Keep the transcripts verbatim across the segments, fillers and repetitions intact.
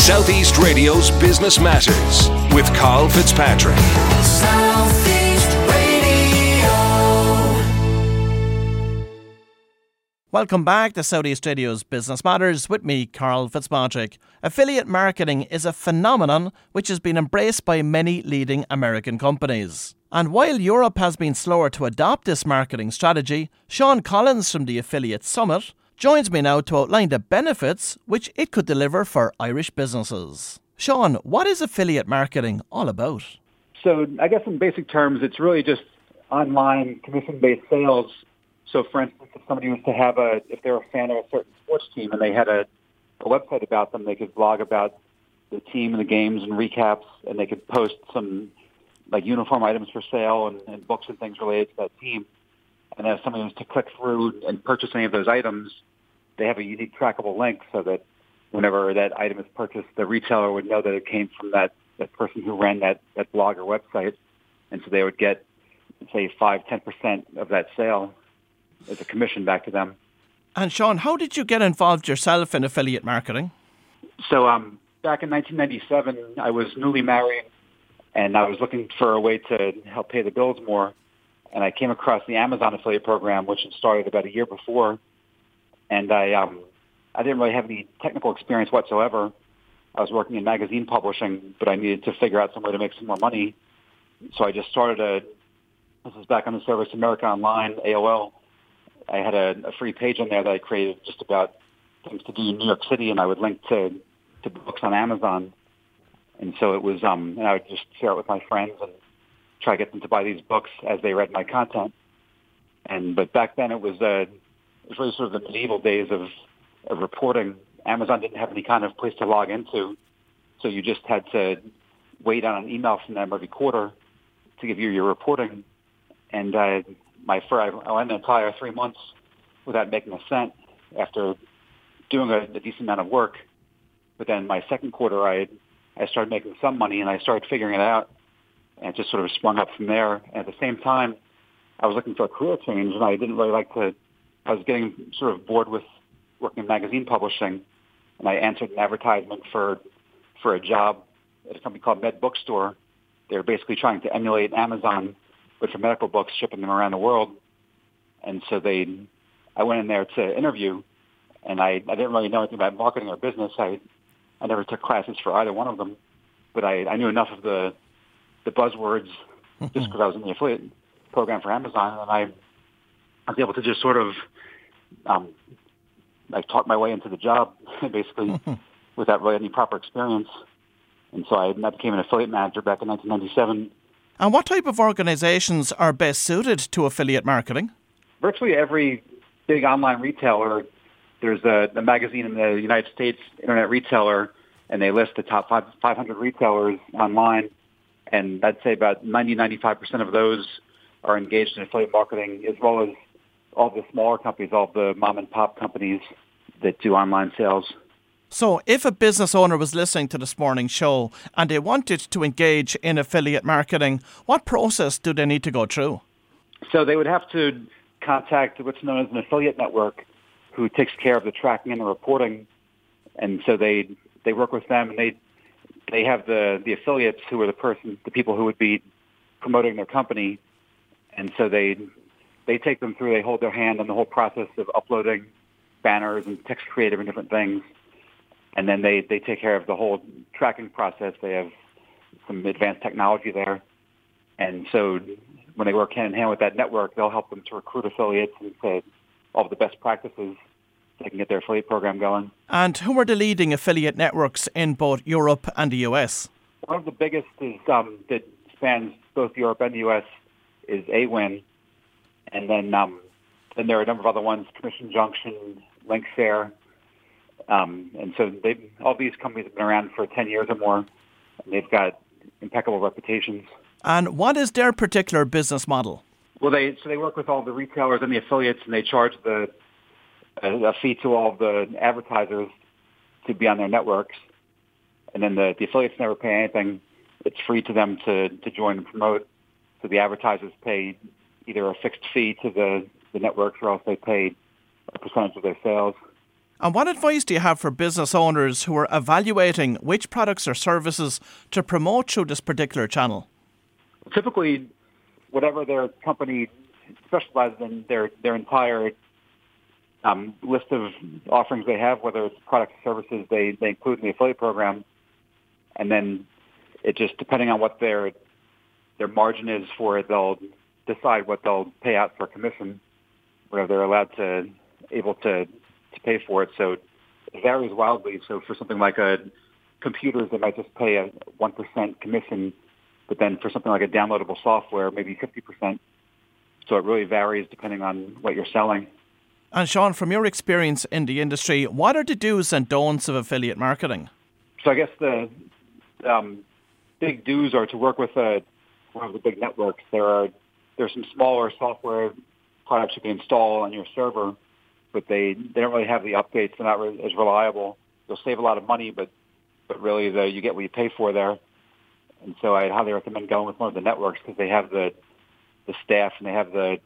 Southeast Radio's Business Matters with Carl Fitzpatrick. Southeast Radio. Welcome back to Southeast Radio's Business Matters with me, Carl Fitzpatrick. Affiliate marketing is a phenomenon which has been embraced by many leading American companies. And while Europe has been slower to adopt this marketing strategy, Sean Collins from the Affiliate Summit joins me now to outline the benefits which it could deliver for Irish businesses. Sean, what is affiliate marketing all about? So I guess in basic terms, it's really just online commission-based sales. So for instance, if somebody was to have a, if they're a fan of a certain sports team and they had a, a website about them, they could blog about the team and the games and recaps, and they could post some like uniform items for sale and, and books and things related to that team. And if somebody was to click through and purchase any of those items, they have a unique trackable link so that whenever that item is purchased, the retailer would know that it came from that, that person who ran that, that blog or website. And so they would get, say, five, ten percent of that sale as a commission back to them. And Sean, how did you get involved yourself in affiliate marketing? So um, back in nineteen ninety-seven, I was newly married and I was looking for a way to help pay the bills more. And I came across the Amazon affiliate program, which had started about a year before. And I um, I didn't really have any technical experience whatsoever. I was working in magazine publishing, but I needed to figure out some way to make some more money. So I just started a, this was back on the service America Online, A O L. I had a, a free page on there that I created just about things to do in New York City, and I would link to, to books on Amazon. And so it was, um, and I would just share it with my friends and try to get them to buy these books as they read my content. And but back then it was uh, it was really sort of the medieval days of, of reporting. Amazon didn't have any kind of place to log into, so you just had to wait on an email from them every quarter to give you your reporting. And uh, my first, I went an entire three months without making a cent after doing a, a decent amount of work. But then my second quarter, I I started making some money and I started figuring it out. And it just sort of sprung up from there. And at the same time, I was looking for a career change, and I didn't really like to – I was getting sort of bored with working in magazine publishing, and I answered an advertisement for for a job at a company called Med Bookstore. They were basically trying to emulate Amazon, but for medical books, shipping them around the world. And so they – I went in there to interview, and I, I didn't really know anything about marketing or business. I, I never took classes for either one of them, but I, I knew enough of the – the buzzwords, just because I was in the affiliate program for Amazon, and I, I was able to just sort of, um, like, talk my way into the job, basically, without really any proper experience. And so I became an affiliate manager back in nineteen ninety-seven. And what type of organizations are best suited to affiliate marketing? Virtually every big online retailer. There's a, a magazine in the United States, Internet Retailer, and they list the top five hundred retailers online. And I'd say about ninety, ninety-five percent of those are engaged in affiliate marketing, as well as all the smaller companies, all the mom-and-pop companies that do online sales. So if a business owner was listening to this morning's show and they wanted to engage in affiliate marketing, what process do they need to go through? So they would have to contact what's known as an affiliate network, who takes care of the tracking and the reporting. And so they they work with them, and they They have the, the affiliates who are the person, the people who would be promoting their company, and so they they take them through. They hold their hand on the whole process of uploading banners and text creative and different things, and then they, they take care of the whole tracking process. They have some advanced technology there, and so when they work hand in hand with that network, they'll help them to recruit affiliates and to all the best practices. They can get their affiliate program going. And who are the leading affiliate networks in both Europe and the U S? One of the biggest is um, that spans both Europe and the U S is AWIN. And then um, then there are a number of other ones, Commission Junction, Linkshare. Um, and so all these companies have been around for ten years or more, and they've got impeccable reputations. And what is their particular business model? Well, they so they work with all the retailers and the affiliates, and they charge the a fee to all the advertisers to be on their networks. And then the, the affiliates never pay anything. It's free to them to, to join and promote. So the advertisers pay either a fixed fee to the, the networks, or else they pay a percentage of their sales. And what advice do you have for business owners who are evaluating which products or services to promote through this particular channel? Typically, whatever their company specializes in, their their entire um, list of offerings they have, whether it's products or services they, they include in the affiliate program, and then it just, depending on what their their margin is for it, they'll decide what they'll pay out for commission, whatever they're allowed to, able to, to pay for it. So it varies wildly. So for something like a computers, they might just pay a one percent commission, but then for something like a downloadable software, maybe fifty percent. So it really varies depending on what you're selling. And Sean, from your experience in the industry, what are the do's and don'ts of affiliate marketing? So I guess the um, big do's are to work with a, one of the big networks. There are there's some smaller software products you can install on your server, but they, they don't really have the updates. They're not really as reliable. You'll save a lot of money, but, but really though, you get what you pay for there. And so I highly recommend going with one of the networks because they have the the staff and they have the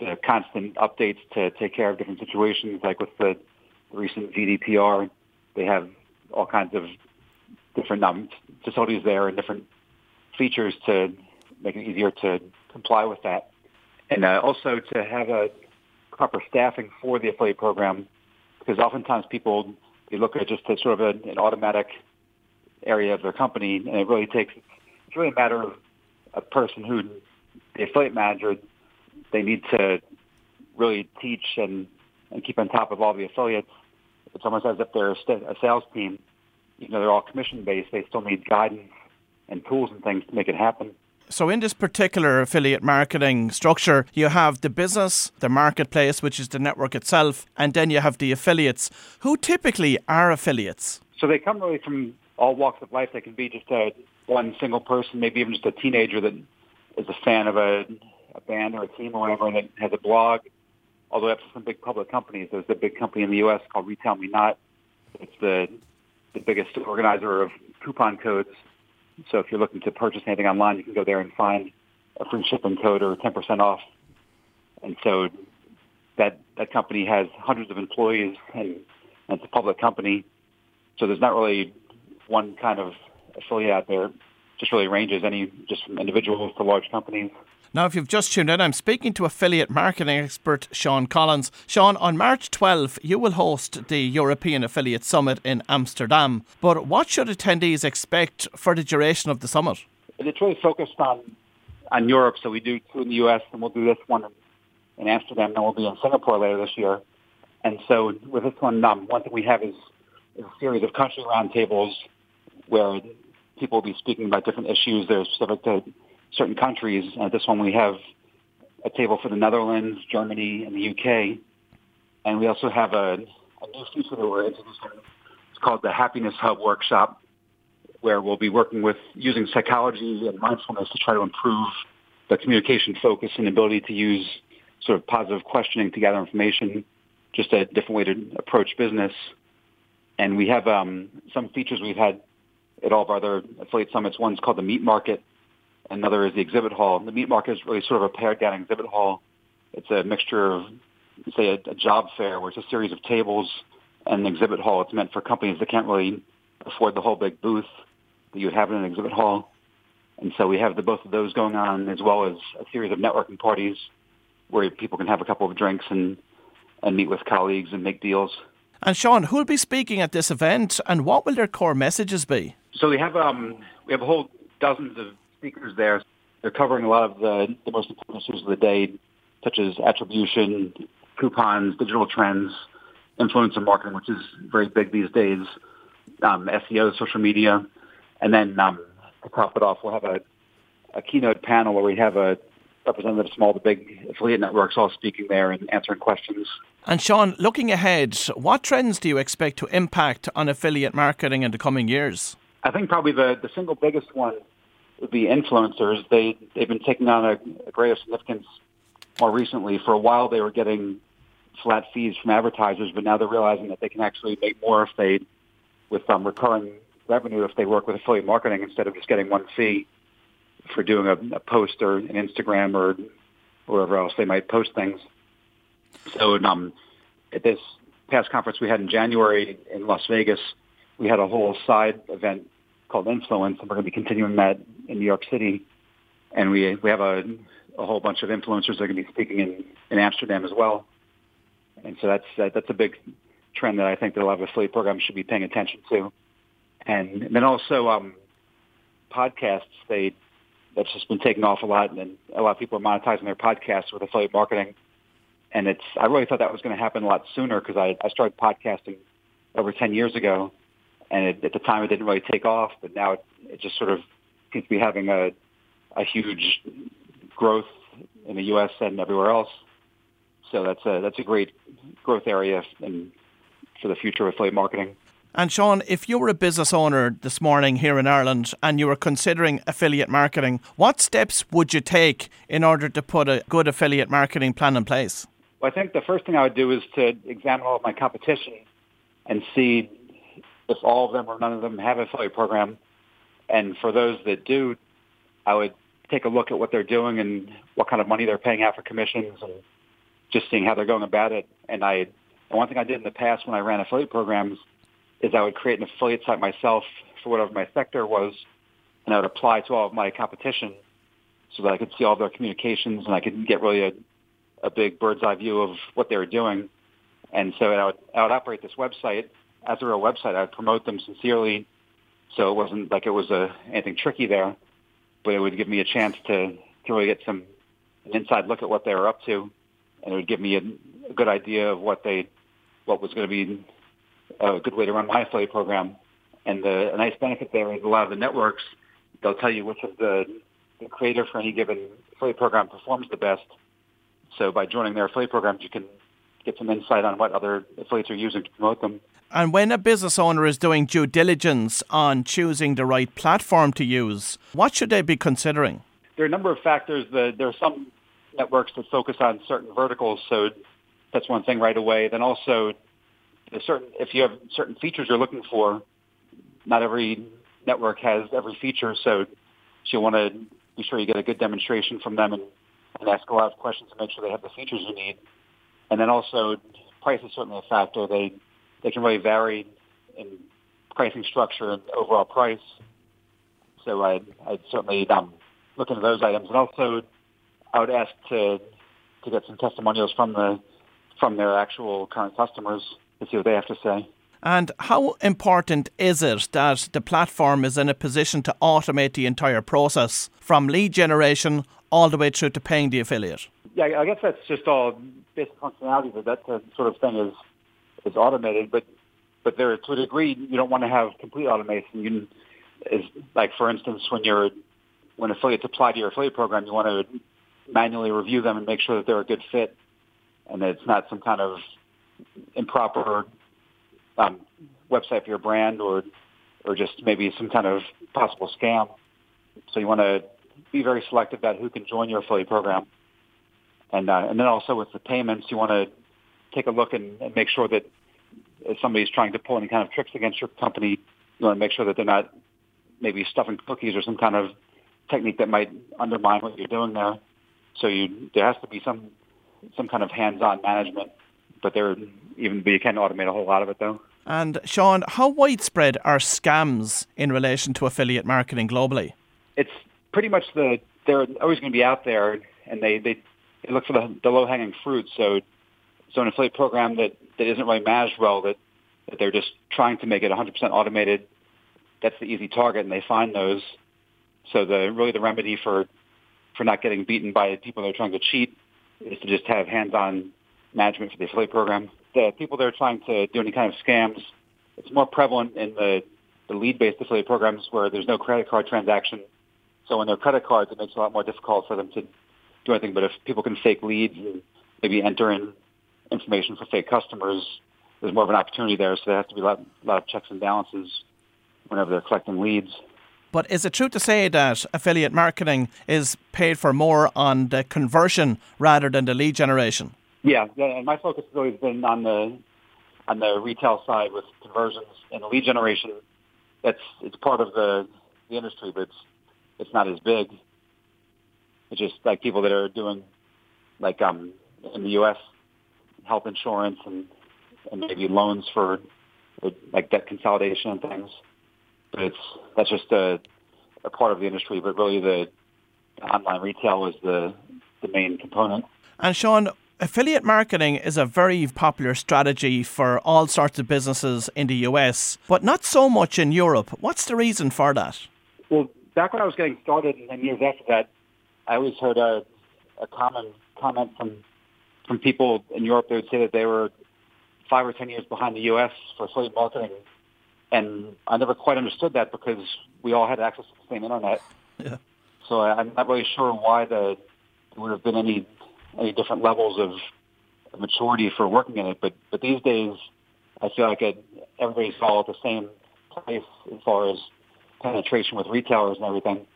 the constant updates to take care of different situations. Like with the recent G D P R, they have all kinds of different um, facilities there and different features to make it easier to comply with that. And uh, also to have a proper staffing for the affiliate program, because oftentimes people, they look at just as sort of an, an automatic area of their company, and it really takes, it's really a matter of a person who, the affiliate manager, they need to really teach and, and keep on top of all the affiliates. It's almost as if they're a sales team. Even though they're all commission-based, they still need guidance and tools and things to make it happen. So in this particular affiliate marketing structure, you have the business, the marketplace, which is the network itself, and then you have the affiliates. Who typically are affiliates? So they come really from all walks of life. They can be just a one single person, maybe even just a teenager that is a fan of a, a band or a team or whatever, and it has a blog, all the way up to some big public companies. There's a big company in the U S called RetailMeNot. It's the, the biggest organizer of coupon codes. So if you're looking to purchase anything online, you can go there and find a free shipping code or ten percent off. And so that that company has hundreds of employees, and, and it's a public company. So there's not really one kind of affiliate out there. It just really ranges any just from individuals to large companies. Now, if you've just tuned in, I'm speaking to affiliate marketing expert Sean Collins. Sean, on March twelfth, you will host the European Affiliate Summit in Amsterdam. But what should attendees expect for the duration of the summit? It's really focused on, on Europe. So we do two in the U S, and we'll do this one in Amsterdam, and we'll be in Singapore later this year. And so with this one, um, one thing we have is, is a series of country roundtables where people will be speaking about different issues that are specific to certain countries. Uh, this one we have a table for the Netherlands, Germany, and the U K. And we also have a, a new feature that we're introducing. It's called the Happiness Hub Workshop, where we'll be working with using psychology and mindfulness to try to improve the communication focus and ability to use sort of positive questioning to gather information, just a different way to approach business. And we have um, some features we've had at all of our other affiliate summits. One's called the Meat Market. Another is the exhibit hall. The meat market is really sort of a pared-down exhibit hall. It's a mixture of, say, a, a job fair where it's a series of tables and an exhibit hall. It's meant for companies that can't really afford the whole big booth that you would have in an exhibit hall. And so we have the, both of those going on, as well as a series of networking parties where people can have a couple of drinks and, and meet with colleagues and make deals. And Sean, who will be speaking at this event, and what will their core messages be? So we have um, we have a whole dozens of speakers there. They're covering a lot of the, the most important issues of the day, such as attribution, coupons, digital trends, influencer marketing, which is very big these days, um, S E O, social media. And then um, to top it off, we'll have a, a keynote panel where we have a representative of small to big affiliate networks all speaking there and answering questions. And Sean, looking ahead, what trends do you expect to impact on affiliate marketing in the coming years? I think probably the, the single biggest one would be influencers. They, they've been taking on a, a greater significance more recently. For a while, they were getting flat fees from advertisers, but now they're realizing that they can actually make more if they, with um, recurring revenue, if they work with affiliate marketing instead of just getting one fee for doing a, a post or an Instagram or wherever else they might post things. So um, at this past conference we had in January in Las Vegas, we had a whole side event called Influence, and we're going to be continuing that in New York City. And we we have a, a whole bunch of influencers that are going to be speaking in, in Amsterdam as well. And so that's that, that's a big trend that I think that a lot of affiliate programs should be paying attention to. And, and then also um, podcasts, they that's just been taking off a lot, and a lot of people are monetizing their podcasts with affiliate marketing. And it's I really thought that was going to happen a lot sooner because I, I started podcasting over ten years ago. And it, at the time, it didn't really take off, but now it, it just sort of seems to be having a, a huge growth in the U S and everywhere else. So that's a, that's a great growth area in, for the future of affiliate marketing. And Sean, if you were a business owner this morning here in Ireland and you were considering affiliate marketing, what steps would you take in order to put a good affiliate marketing plan in place? Well, I think the first thing I would do is to examine all of my competition and see if all of them or none of them have an affiliate program. And for those that do, I would take a look at what they're doing and what kind of money they're paying out for commissions and just seeing how they're going about it. And I, and one thing I did in the past when I ran affiliate programs is I would create an affiliate site myself for whatever my sector was, and I would apply to all of my competition so that I could see all their communications and I could get really a, a big bird's eye view of what they were doing. And so I would, I would operate this website as a real website. I would promote them sincerely, so it wasn't like it was a, anything tricky there, but it would give me a chance to, to really get some an inside look at what they were up to, and it would give me a, a good idea of what they what was going to be a good way to run my affiliate program. And the a nice benefit there is a lot of the networks, they'll tell you which of the, the creator for any given affiliate program performs the best. So by joining their affiliate programs, you can get some insight on what other affiliates are using to promote them. And when a business owner is doing due diligence on choosing the right platform to use, what should they be considering? There are a number of factors. The, there are some networks that focus on certain verticals, so that's one thing right away. Then also, certain if you have certain features you're looking for, not every network has every feature, so you want to be sure you get a good demonstration from them and, and ask a lot of questions to make sure they have the features you need. And then also, price is certainly a factor. They They can really vary in pricing structure and overall price. So I'd, I'd certainly um, look into those items. And also, I would ask to to get some testimonials from the from their actual current customers to see what they have to say. And how important is it that the platform is in a position to automate the entire process from lead generation all the way through to paying the affiliate? Yeah, I guess that's just all basic functionality, but that sort of thing is It's automated, but but there to a degree you don't want to have complete automation. You is like for instance when you're when affiliates apply to your affiliate program, you want to manually review them and make sure that they're a good fit and that it's not some kind of improper um, website for your brand or or just maybe some kind of possible scam. So you want to be very selective about who can join your affiliate program, and uh, and then also with the payments, you want to take a look and, and make sure that if somebody's trying to pull any kind of tricks against your company, you want to make sure that they're not maybe stuffing cookies or some kind of technique that might undermine what you're doing there. So you, there has to be some some kind of hands-on management, but there even you can automate a whole lot of it though. And Sean, how widespread are scams in relation to affiliate marketing globally? It's pretty much the they're always going to be out there, and they they, they look for the, the low-hanging fruit. So. So an affiliate program that, that isn't really managed well, that, that they're just trying to make it one hundred percent automated, that's the easy target, and they find those. So the really the remedy for, for not getting beaten by people that are trying to cheat is to just have hands-on management for the affiliate program. The people that are trying to do any kind of scams, it's more prevalent in the, the lead-based affiliate programs where there's no credit card transaction. So on their credit cards, it makes it a lot more difficult for them to do anything. But if people can fake leads and maybe enter in information for fake customers, there's more of an opportunity there, so there has to be a lot, a lot of checks and balances whenever they're collecting leads. But is it true to say that affiliate marketing is paid for more on the conversion rather than the lead generation? Yeah, yeah, and my focus has always been on the on the retail side with conversions and lead generation. That's it's part of the, the industry, but it's it's not as big. It's just like people that are doing, like um in the U S, health insurance and and maybe loans for like debt consolidation and things. But it's that's just a, a part of the industry. But really, the, the online retail is the the main component. And Sean, affiliate marketing is a very popular strategy for all sorts of businesses in the U S, but not so much in Europe. What's the reason for that? Well, back when I was getting started, and years after that, I always heard a, a common comment from from people in Europe. They would say that they were five or ten years behind the U S for affiliate marketing. And I never quite understood that because we all had access to the same internet. Yeah. So I, I'm not really sure why the, there would have been any any different levels of maturity for working in it. But but these days, I feel like it, everybody's all at the same place as far as penetration with retailers and everything.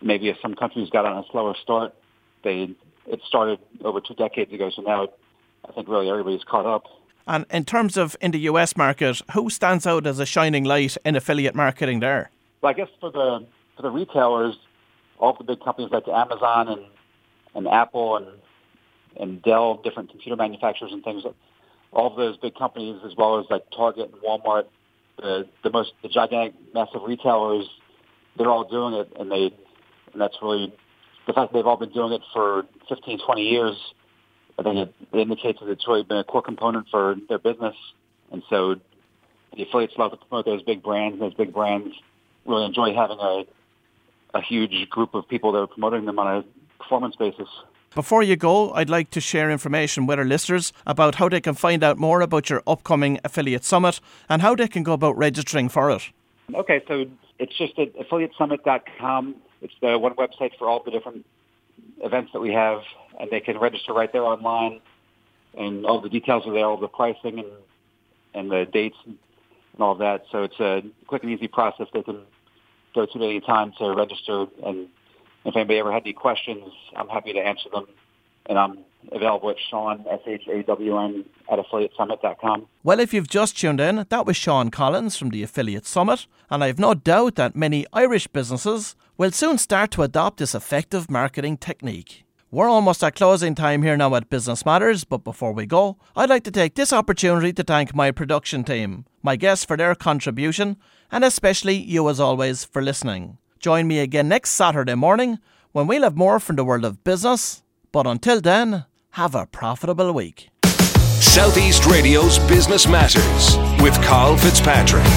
Maybe if some countries got on a slower start, they it started over two decades ago. So now I think really everybody's caught up. And in terms of in the U S market, who stands out as a shining light in affiliate marketing there? Well, I guess for the for the retailers, all the big companies like Amazon and, and Apple and and Dell, different computer manufacturers and things, all of those big companies, as well as like Target and Walmart, the the most the gigantic, massive retailers, they're all doing it, and they and that's really the fact that they've all been doing it for fifteen, twenty years. I think it indicates that it's really been a core component for their business. And so the affiliates love to promote those big brands. Those big brands really enjoy having a, a huge group of people that are promoting them on a performance basis. Before you go, I'd like to share information with our listeners about how they can find out more about your upcoming Affiliate Summit and how they can go about registering for it. Okay, so it's just at affiliate summit dot com. It's the one website for all the different events that we have, and they can register right there online, and all the details are there, all the pricing and and the dates and, and all of that. So it's a quick and easy process. They can go to at any time to register, and if anybody ever had any questions, I'm happy to answer them, and I'm available at Sean, S H A W N, at affiliate summit dot com. Well, if you've just tuned in, that was Sean Collins from the Affiliate Summit, and I have no doubt that many Irish businesses will soon start to adopt this effective marketing technique. We're almost at closing time here now at Business Matters, but before we go, I'd like to take this opportunity to thank my production team, my guests for their contribution, and especially you as always for listening. Join me again next Saturday morning when we'll have more from the world of business. But until then, have a profitable week. Southeast Radio's Business Matters with Carl Fitzpatrick.